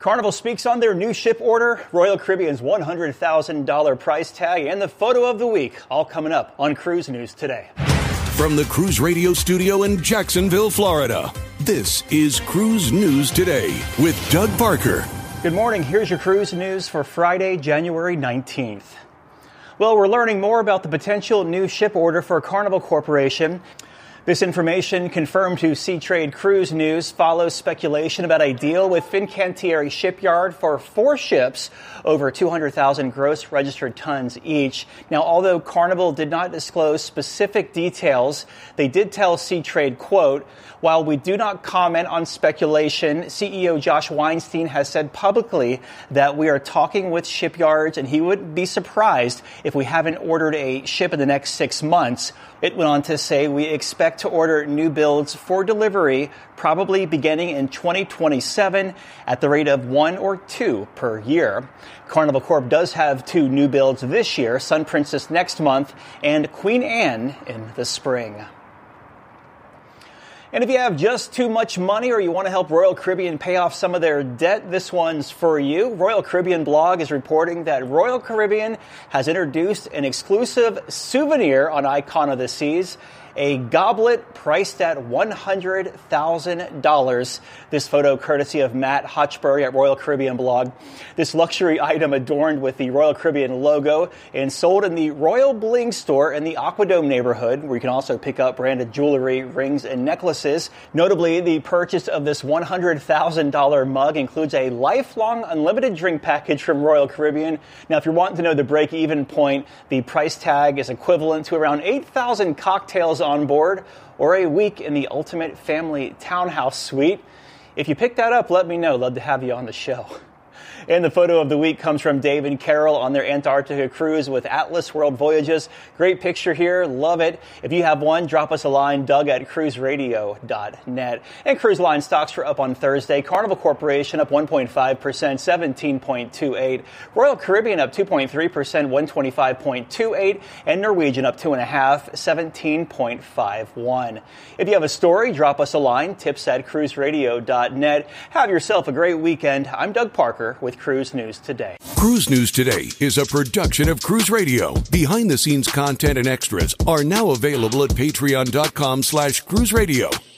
Carnival speaks on their new ship order, Royal Caribbean's $100,000 price tag, and the photo of the week, all coming up on Cruise News Today. From the Cruise Radio studio in Jacksonville, Florida, this is Cruise News Today with Doug Parker. Good morning. Here's your cruise news for Friday, January 19th. Well, we're learning more about the potential new ship order for Carnival Corporation. This information, confirmed to Sea Trade Cruise News, follows speculation about a deal with Fincantieri Shipyard for 4 ships over 200,000 gross registered tons each. Now, although Carnival did not disclose specific details, they did tell Sea Trade, quote, "While we do not comment on speculation, CEO Josh Weinstein has said publicly that we are talking with shipyards and he would be surprised if we haven't ordered a ship in the next 6 months. It went on to say, "We expect to order new builds for delivery, probably beginning in 2027 at the rate of 1 or 2 per year." Carnival Corp does have 2 new builds this year, Sun Princess next month and Queen Anne in the spring. And if you have just too much money or you want to help Royal Caribbean pay off some of their debt, this one's for you. Royal Caribbean blog is reporting that Royal Caribbean has introduced an exclusive souvenir on Icon of the Seas, a goblet priced at $100,000. This photo courtesy of Matt Hochberg at Royal Caribbean blog. This luxury item, adorned with the Royal Caribbean logo and sold in the Royal Bling store in the Aquadome neighborhood, where you can also pick up branded jewelry, rings, and necklaces. Notably, the purchase of this $100,000 mug includes a lifelong unlimited drink package from Royal Caribbean. Now, if you're wanting to know the break-even point, the price tag is equivalent to around 8,000 cocktails on board or a week in the ultimate family townhouse suite. If you pick that up, let me know. Love to have you on the show. And the photo of the week comes from Dave and Carol on their Antarctica cruise with Atlas World Voyages. Great picture here. Love it. If you have one, drop us a line, Doug at cruiseradio.net. And cruise line stocks were up on Thursday. Carnival Corporation up 1.5%, 17.28. Royal Caribbean up 2.3%, 125.28. And Norwegian up 2.5%, 17.51. If you have a story, drop us a line, tips at cruiseradio.net. Have yourself a great weekend. I'm Doug Parker with Cruise News Today. Cruise News Today is a production of Cruise Radio. Behind the scenes content and extras are now available at patreon.com/cruiseradio.